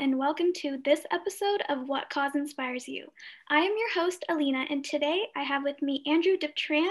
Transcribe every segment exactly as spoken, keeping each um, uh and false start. and welcome to this episode of What Cause Inspires You. I am your host, Alina, and today I have with me Andrew Diep-Tran.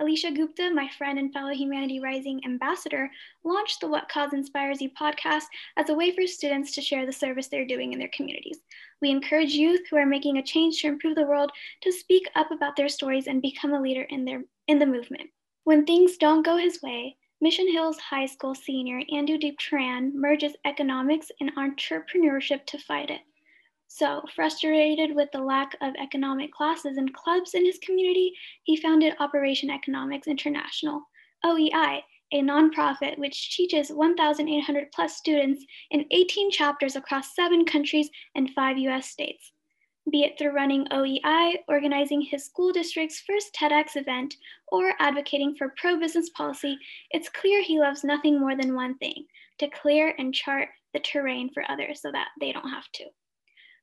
Alicia Gupta, my friend and fellow Humanity Rising ambassador, launched the What Cause Inspires You podcast as a way for students to share the service they're doing in their communities. We encourage youth who are making a change to improve the world to speak up about their stories and become a leader in their in the movement. When things don't go his way, Mission Hills High School senior Andrew Diep-Tran merges economics and entrepreneurship to fight it. So, frustrated with the lack of economic classes and clubs in his community, he founded Operation Economics International, O E I, a nonprofit which teaches one thousand eight hundred plus students in eighteen chapters across seven countries and five U S states. Be it through running O E I, organizing his school district's first TEDx event, or advocating for pro-business policy, it's clear he loves nothing more than one thing: to clear and chart the terrain for others so that they don't have to.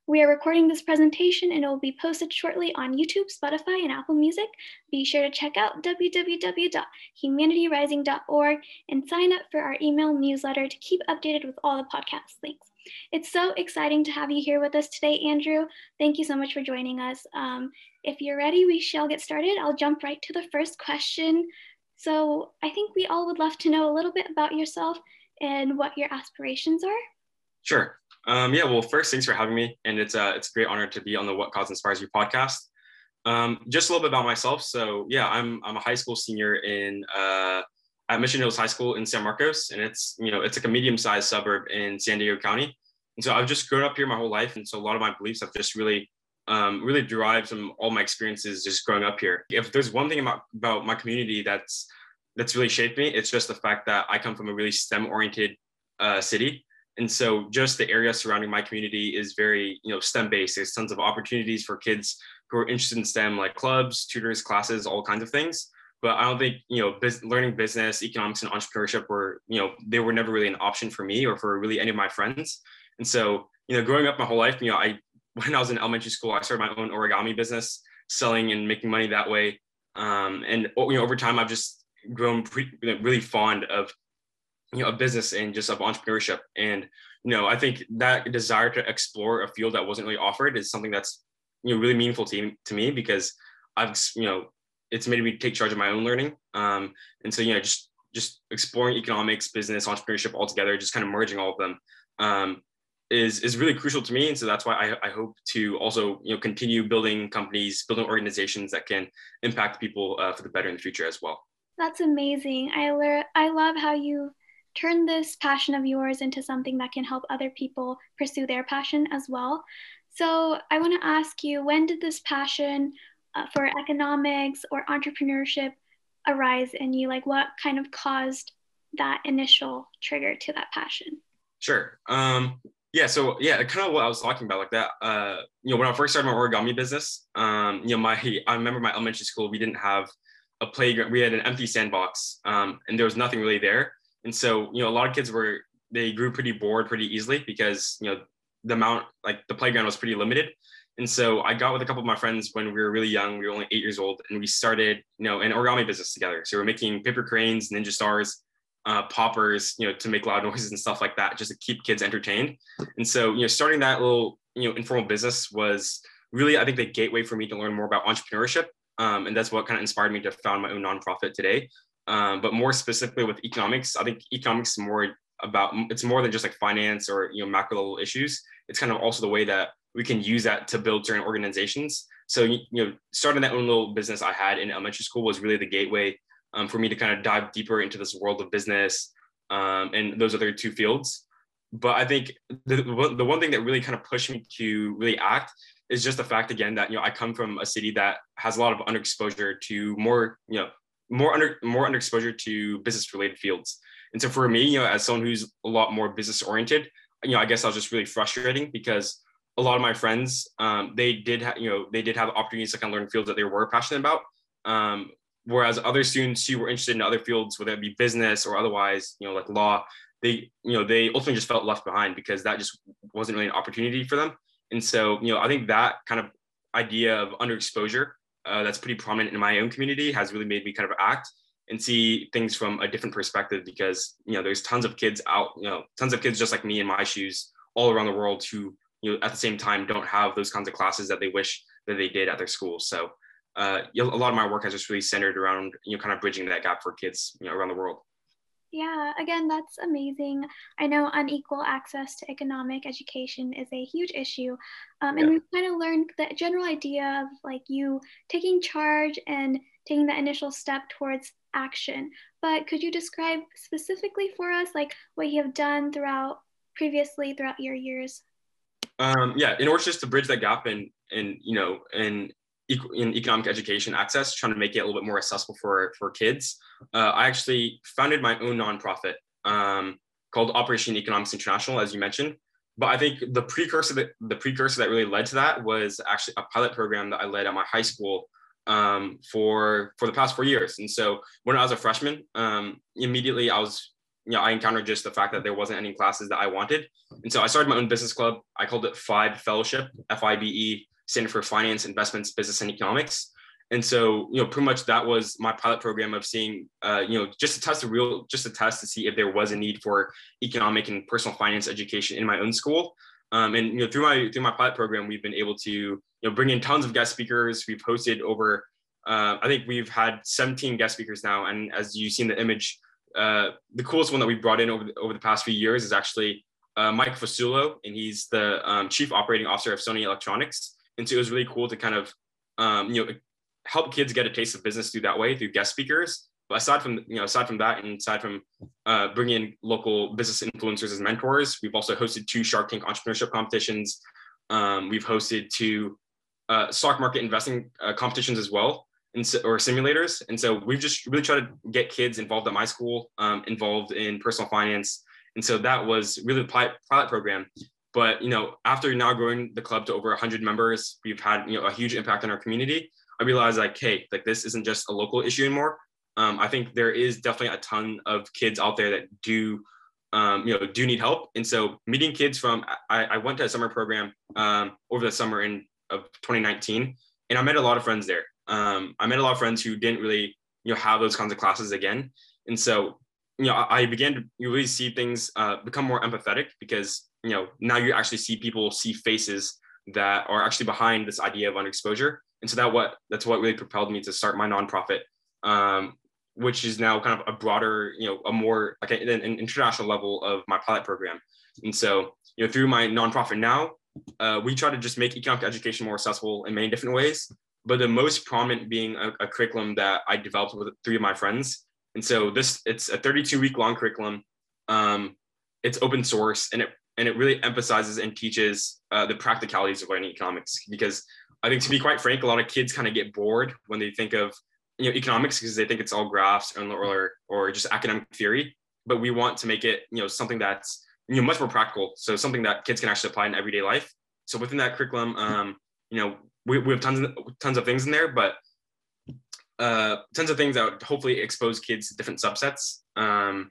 We are recording this presentation and it will be posted shortly on YouTube, Spotify, and Apple Music. Be sure to check out w w w dot humanity rising dot org and sign up for our email newsletter to keep updated with all the podcast links. It's so exciting to have you here with us today, Andrew. Thank you so much for joining us. Um, if you're ready, we shall get started. I'll jump right to the first question. So I think we all would love to know a little bit about yourself and what your aspirations are. Sure. Um, yeah, well, first, thanks for having me, and it's uh, it's a great honor to be on the What Cause Inspires You podcast. Um, just a little bit about myself. So, yeah, I'm I'm a high school senior in uh, at Mission Hills High School in San Marcos, and it's you know it's like a medium-sized suburb in San Diego County. And so I've just grown up here my whole life, and so a lot of my beliefs have just really um, really derived from all my experiences just growing up here. If there's one thing about about my community that's that's really shaped me, it's just the fact that I come from a really STEM-oriented uh, city. And so just the area surrounding my community is very, you know, STEM based. There's tons of opportunities for kids who are interested in STEM, like clubs, tutors, classes, all kinds of things. But I don't think, you know, business, learning business, economics, and entrepreneurship were, you know, they were never really an option for me or for really any of my friends. And so, you know, growing up my whole life, you know, I, when I was in elementary school, I started my own origami business, selling and making money that way. Um, and, you know, over time, I've just grown pre, really fond of you know, a business and just of entrepreneurship. And, you know, I think that desire to explore a field that wasn't really offered is something that's, you know, really meaningful to, to me because I've, you know, it's made me take charge of my own learning. Um, and so, you know, just, just exploring economics, business, entrepreneurship all together, just kind of merging all of them um, is, is really crucial to me. And so that's why I, I hope to also, you know, continue building companies, building organizations that can impact people uh, for the better in the future as well. That's amazing. I, le- I love how you turn this passion of yours into something that can help other people pursue their passion as well. So I want to ask you, when did this passion uh, for economics or entrepreneurship arise in you? Like, what kind of caused that initial trigger to that passion? Sure. Um, yeah. So yeah, kind of what I was talking about, like that, uh, you know, when I first started my origami business, um, you know, my, I remember my elementary school, we didn't have a playground. We had an empty sandbox um, and there was nothing really there. And so, you know, a lot of kids were, they grew pretty bored pretty easily because, you know, the amount, like the playground was pretty limited. And so I got with a couple of my friends when we were really young, we were only eight years old, and we started, you know, an origami business together. So we were making paper cranes, ninja stars, uh, poppers, you know, to make loud noises and stuff like that, just to keep kids entertained. And so, you know, starting that little, you know, informal business was really, I think, the gateway for me to learn more about entrepreneurship. Um, and that's what kind of inspired me to found my own nonprofit today. Um, but more specifically with economics, I think economics is more about, it's more than just like finance or, you know, macro level issues. It's kind of also the way that we can use that to build certain organizations. So, you know, starting that own little business I had in elementary school was really the gateway um, for me to kind of dive deeper into this world of business um, and those other two fields. But I think the, the one thing that really kind of pushed me to really act is just the fact, again, that, you know, I come from a city that has a lot of underexposure to more, you know, more under more underexposure to business related fields. And so for me, you know, as someone who's a lot more business oriented, you know, I guess I was just really frustrating because a lot of my friends, um, they did, ha- you know, they did have opportunities to kind of learn fields that they were passionate about. Um, whereas other students who were interested in other fields, whether it be business or otherwise, you know, like law, they, you know, they ultimately just felt left behind because that just wasn't really an opportunity for them. And so, you know, I think that kind of idea of underexposure Uh, that's pretty prominent in my own community has really made me kind of act and see things from a different perspective because, you know, there's tons of kids out, you know, tons of kids just like me in my shoes all around the world who, you know, at the same time don't have those kinds of classes that they wish that they did at their school. So uh, you know, a lot of my work has just really centered around, you know, kind of bridging that gap for kids, you know, around the world. Yeah, again, that's amazing. I know unequal access to economic education is a huge issue. Um, and yeah. we've kind of learned that general idea of like you taking charge and taking that initial step towards action. But could you describe specifically for us, like what you have done throughout previously throughout your years? Um, yeah, in order just to bridge that gap and, and you know, and in economic education access, trying to make it a little bit more accessible for, for kids. Uh, I actually founded my own nonprofit um, called Operation Economics International, as you mentioned. But I think the precursor that, the precursor that really led to that was actually a pilot program that I led at my high school um, for, for the past four years. And so when I was a freshman, um, immediately I was, you know, I encountered just the fact that there wasn't any classes that I wanted. And so I started my own business club. I called it FIBE Fellowship, F I B E, Center for Finance, Investments, Business, and Economics. And so, you know, pretty much that was my pilot program of seeing, uh, you know, just to test the real, just to test to see if there was a need for economic and personal finance education in my own school. Um, and, you know, through my, through my pilot program, we've been able to, you know, bring in tons of guest speakers. We've hosted over, uh, I think we've had seventeen guest speakers now. And as you've seen the image, uh, the coolest one that we brought in over the, over the past few years is actually uh, Mike Fasulo, and he's the um, Chief Operating Officer of Sony Electronics. And so it was really cool to kind of, um, you know, help kids get a taste of business through that way, through guest speakers. But aside from, you know, aside from that, and aside from uh, bringing in local business influencers as mentors, we've also hosted two Shark Tank entrepreneurship competitions. Um, we've hosted two uh, stock market investing uh, competitions as well, and so, or simulators. And so we've just really tried to get kids involved at my school, um, involved in personal finance. And so that was really the pilot, pilot program. But, you know, after now growing the club to over one hundred members, we've had, you know, a huge impact on our community. I realized, like, hey, like, this isn't just a local issue anymore. Um, I think there is definitely a ton of kids out there that do, um, you know, do need help. And so meeting kids from, I, I went to a summer program um, over the summer in of twenty nineteen, and I met a lot of friends there. Um, I met a lot of friends who didn't really, you know, have those kinds of classes again. And so, you know, I, I began to really see things uh, become more empathetic because, you know, now you actually see people see faces that are actually behind this idea of underexposure. And so that what that's what really propelled me to start my nonprofit, um, which is now kind of a broader, you know, a more like an, an international level of my pilot program. And so, you know, through my nonprofit now, uh, we try to just make economic education more accessible in many different ways, but the most prominent being a, a curriculum that I developed with three of my friends. And so this, it's a thirty-two week long curriculum. Um, it's open source, and it And it really emphasizes and teaches uh, the practicalities of learning economics, because I think, to be quite frank, a lot of kids kind of get bored when they think of, you know, economics, because they think it's all graphs and or, or just academic theory. But we want to make it, you know, something that's, you know, much more practical. So something that kids can actually apply in everyday life. So within that curriculum, um, you know, we, we have tons of, tons of things in there, but uh, tons of things that would hopefully expose kids to different subsets. Um,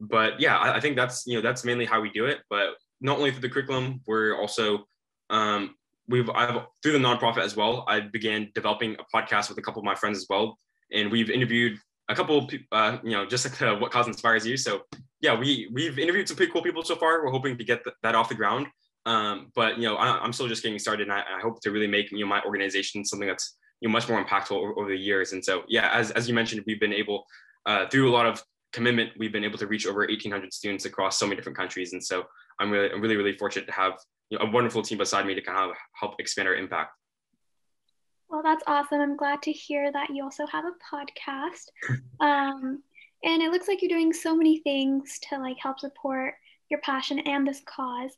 But yeah, I think that's, you know, that's mainly how we do it. But not only through the curriculum, we're also, um, we've, I've through the nonprofit as well, I began developing a podcast with a couple of my friends as well. And we've interviewed a couple of people, uh, you know, just like the What Cause Inspires You. So yeah, we, we've interviewed some pretty cool people so far. We're hoping to get th- that off the ground. Um, but, you know, I, I'm still just getting started, and I, I hope to really make, you know, my organization something that's, you know, much more impactful over, over the years. And so, yeah, as, as you mentioned, we've been able, uh, through a lot of commitment, we've been able to reach over eighteen hundred students across so many different countries. And so I'm really, I'm really, really fortunate to have, you know, a wonderful team beside me to kind of help expand our impact. Well, that's awesome. I'm glad to hear that you also have a podcast. Um, and it looks like you're doing so many things to like help support your passion and this cause.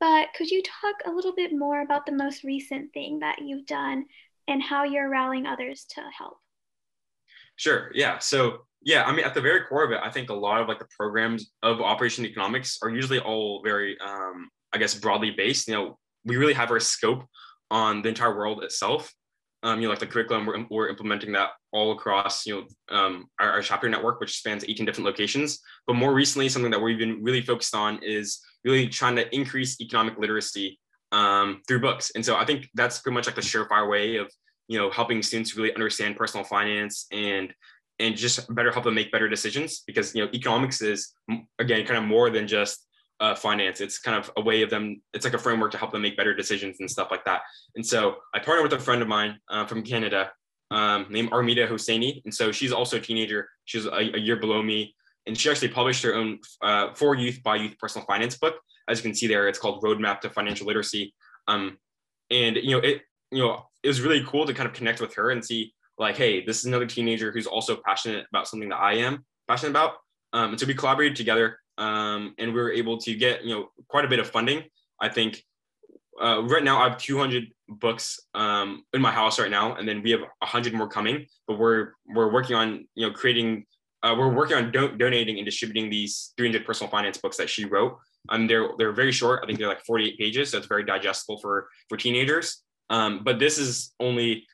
But could you talk a little bit more about the most recent thing that you've done and how you're rallying others to help? Sure. Yeah. So Yeah, I mean, at the very core of it, I think a lot of like the programs of Operation Economics are usually all very, um, I guess, broadly based. You know, we really have our scope on the entire world itself. Um, you know, like the curriculum, we're, we're implementing that all across, you know, um, our, our chapter network, which spans eighteen different locations. But more recently, something that we've been really focused on is really trying to increase economic literacy um, through books. And so I think that's pretty much like the surefire way of, you know, helping students really understand personal finance and and just better help them make better decisions, because, you know, economics is, again, kind of more than just uh, finance. It's kind of a way of them, it's like a framework to help them make better decisions and stuff like that. And so I partnered with a friend of mine uh, from Canada um, named Armida Hosseini. And so she's also a teenager. She's a, a year below me. And she actually published her own uh, For Youth by Youth personal finance book. As you can see there, it's called Roadmap to Financial Literacy. Um, and, you know, it, you know, it was really cool to kind of connect with her and see like, hey, this is another teenager who's also passionate about something that I am passionate about. Um, and so we collaborated together um, and we were able to get, you know, quite a bit of funding. I think uh, right now I have two hundred books um, in my house right now. And then we have one hundred more coming, but we're, we're working on, you know, creating, uh, we're working on don- donating and distributing these three hundred personal finance books that she wrote. Um, they're, they're very short. I think they're like forty-eight pages. So it's very digestible for, for teenagers. Um, but this is only,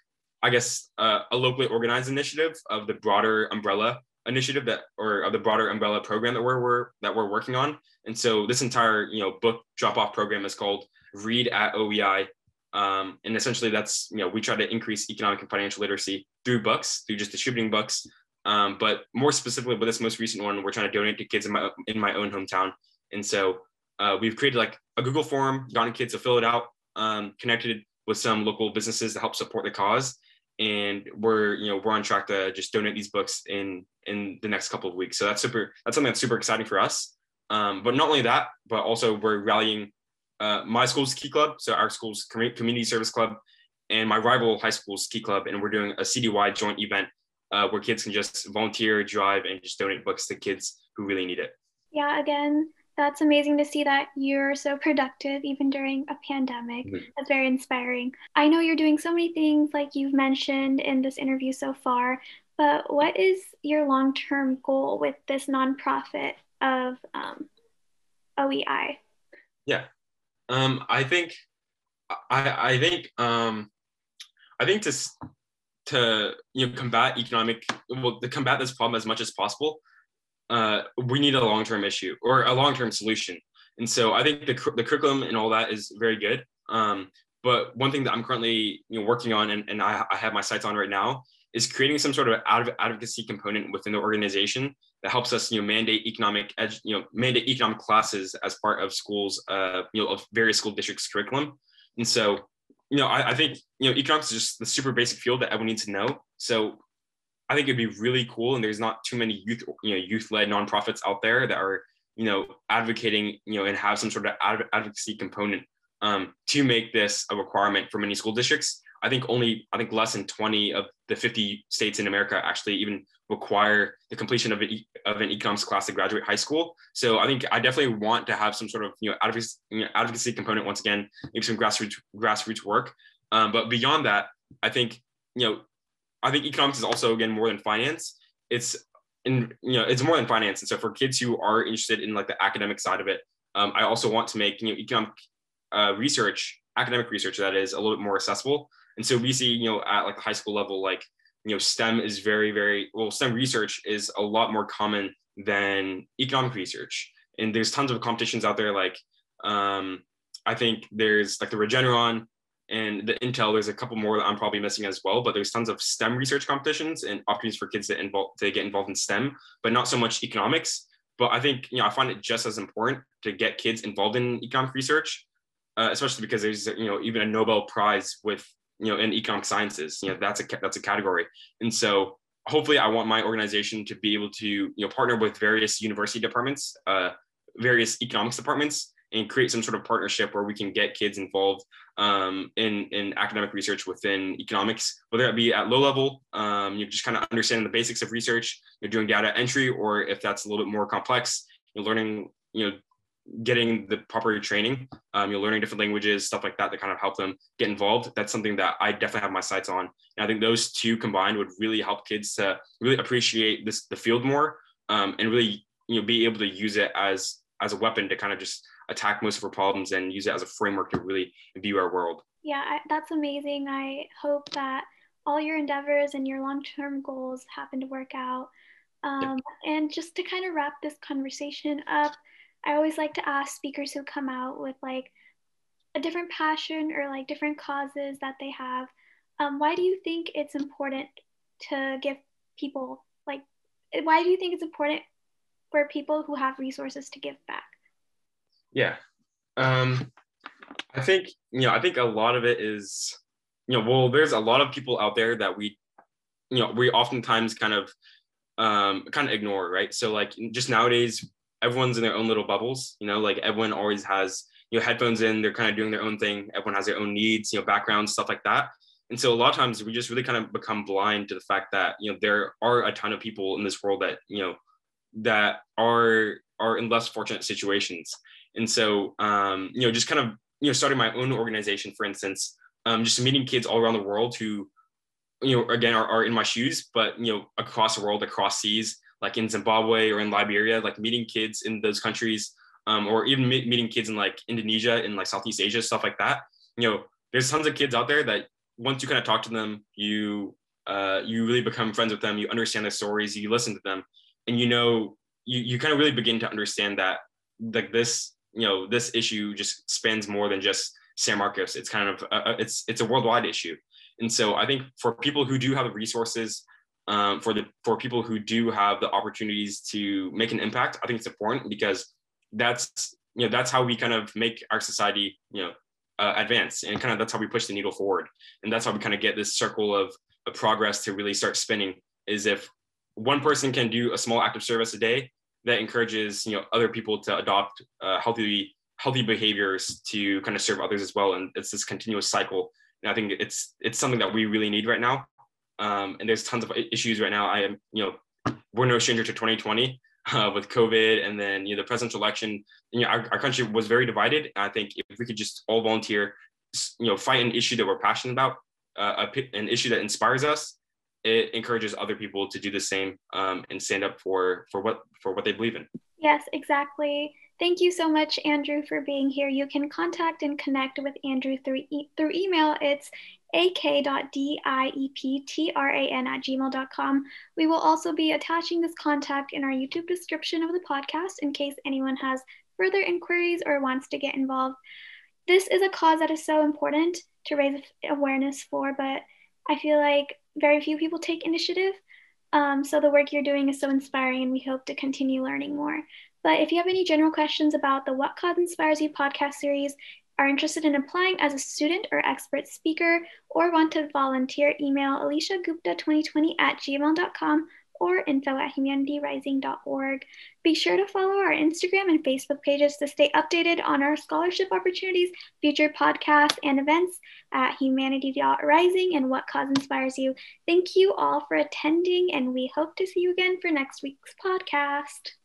I guess, uh, a locally organized initiative of the broader umbrella initiative that, or of the broader umbrella program that we're, we're, that we're working on. And so this entire, you know, book drop-off program is called Read at O E I. Um, and essentially that's, you know, we try to increase economic and financial literacy through books, through just distributing books. Um, but more specifically with this most recent one, we're trying to donate to kids in my, in my own hometown. And so uh, we've created like a Google form, gotten kids to fill it out, um, connected with some local businesses to help support the cause. And we're, you know, we're on track to just donate these books in, in the next couple of weeks. So that's super, that's something that's super exciting for us. Um, but not only that, but also we're rallying uh, my school's Key Club. So our school's community service club and my rival high school's Key Club. And we're doing a citywide joint event uh, where kids can just volunteer, drive, and just donate books to kids who really need it. Yeah, again, that's amazing to see that you're so productive even during a pandemic. Mm-hmm. That's very inspiring. I know you're doing so many things like you've mentioned in this interview so far, but what is your long-term goal with this nonprofit of um, O E I? Yeah, um, I think I, I think um, I think to to you know combat economic well to combat this problem as much as possible. Uh, we need a long-term issue or a long-term solution. And so I think the, the curriculum and all that is very good. Um, but one thing that I'm currently you know, working on and, and I, I have my sights on right now is creating some sort of advocacy component within the organization that helps us you know, mandate economic edu- you know mandate economic classes as part of schools uh, you know of various school districts curriculum. And so you know I, I think you know economics is just the super basic field that everyone needs to know. So I think it'd be really cool, and there's not too many youth, you know, youth-led nonprofits out there that are, you know, advocating, you know, and have some sort of adv- advocacy component um, to make this a requirement for many school districts. I think only, I think less than twenty of the fifty states in America actually even require the completion of, a, of an economics class to graduate high school. So I think I definitely want to have some sort of, you know, advocacy, you know, advocacy component once again, maybe some grassroots grassroots work. Um, but beyond that, I think, you know, I think economics is also, again, more than finance. It's, in, you know, it's more than finance. And so for kids who are interested in like the academic side of it, um, I also want to make, you know, economic uh, research, academic research that is a little bit more accessible. And so we see, you know, at like the high school level, like, you know, STEM is very, very, well, STEM research is a lot more common than economic research. And there's tons of competitions out there. Like, um, I think there's like the Regeneron, and the Intel, there's a couple more that I'm probably missing as well, but there's tons of STEM research competitions and opportunities for kids to involve to get involved in STEM, but not so much economics. But I think, you know, I find it just as important to get kids involved in economic research, uh, especially because there's, you know, even a Nobel Prize with, you know, in economic sciences, you know, that's a, that's a category. And so hopefully I want my organization to be able to, you know, partner with various university departments, uh, various economics departments, and create some sort of partnership where we can get kids involved um, in, in academic research within economics, whether that be at low level, um, you just kind of understanding the basics of research, you're doing data entry, or if that's a little bit more complex, you're learning, you know, getting the proper training, um, you're learning different languages, stuff like that, that kind of help them get involved. That's something that I definitely have my sights on. And I think those two combined would really help kids to really appreciate this, the field more um, and really, you know, be able to use it as, as a weapon to kind of just attack most of our problems and use it as a framework to really view our world. Yeah, I, that's amazing. I hope that all your endeavors and your long-term goals happen to work out. Um, yeah. And just to kind of wrap this conversation up, I always like to ask speakers who come out with like a different passion or like different causes that they have. Um, why do you think it's important to give people, like, why do you think it's important for people who have resources to give back? Yeah, um, I think, you know, I think a lot of it is, you know, well, there's a lot of people out there that we, you know, we oftentimes kind of, um, kind of ignore, right? So like just nowadays, everyone's in their own little bubbles, you know, like everyone always has, you know, headphones in, they're kind of doing their own thing. Everyone has their own needs, you know, backgrounds, stuff like that. And so a lot of times we just really kind of become blind to the fact that, you know, there are a ton of people in this world that, you know, that are, are in less fortunate situations. And so, um, you know, just kind of, you know, starting my own organization, for instance, um, just meeting kids all around the world who, you know, again, are, are in my shoes, but, you know, across the world, across seas, like in Zimbabwe or in Liberia, like meeting kids in those countries, um, or even me- meeting kids in like Indonesia and like Southeast Asia, stuff like that. You know, there's tons of kids out there that once you kind of talk to them, you, uh, you really become friends with them, you understand their stories, you listen to them, and, you know, you, you kind of really begin to understand that like this, you know, this issue just spans more than just San Marcos. It's kind of, a, it's it's a worldwide issue. And so I think for people who do have the resources, um, for the for people who do have the opportunities to make an impact, I think it's important because that's, you know, that's how we kind of make our society, you know, uh, advance, and kind of that's how we push the needle forward. And that's how we kind of get this circle of, of progress to really start spinning, is if one person can do a small act of service a day, that encourages, you know, other people to adopt uh, healthy healthy behaviors to kind of serve others as well. And it's this continuous cycle. And I think it's it's something that we really need right now. Um, and there's tons of issues right now. I am, you know, we're no stranger to twenty twenty uh, with COVID, and then, you know, the presidential election. You know, our, our country was very divided. And I think if we could just all volunteer, you know, fight an issue that we're passionate about, uh, a, an issue that inspires us, it encourages other people to do the same, um, and stand up for, for what, for what they believe in. Yes, exactly. Thank you so much, Andrew, for being here. You can contact and connect with Andrew through, e- through email. It's ak.dieptran at gmail.com. We will also be attaching this contact in our YouTube description of the podcast in case anyone has further inquiries or wants to get involved. This is a cause that is so important to raise awareness for, but I feel like very few people take initiative. Um, so the work you're doing is so inspiring, and we hope to continue learning more. But if you have any general questions about the What Cause Inspires You podcast series, are interested in applying as a student or expert speaker, or want to volunteer, email aliciagupta2020 at gmail.com or info at humanityrising.org. Be sure to follow our Instagram and Facebook pages to stay updated on our scholarship opportunities, future podcasts, and events at humanity dot rising and What Cause Inspires You. Thank you all for attending, and we hope to see you again for next week's podcast.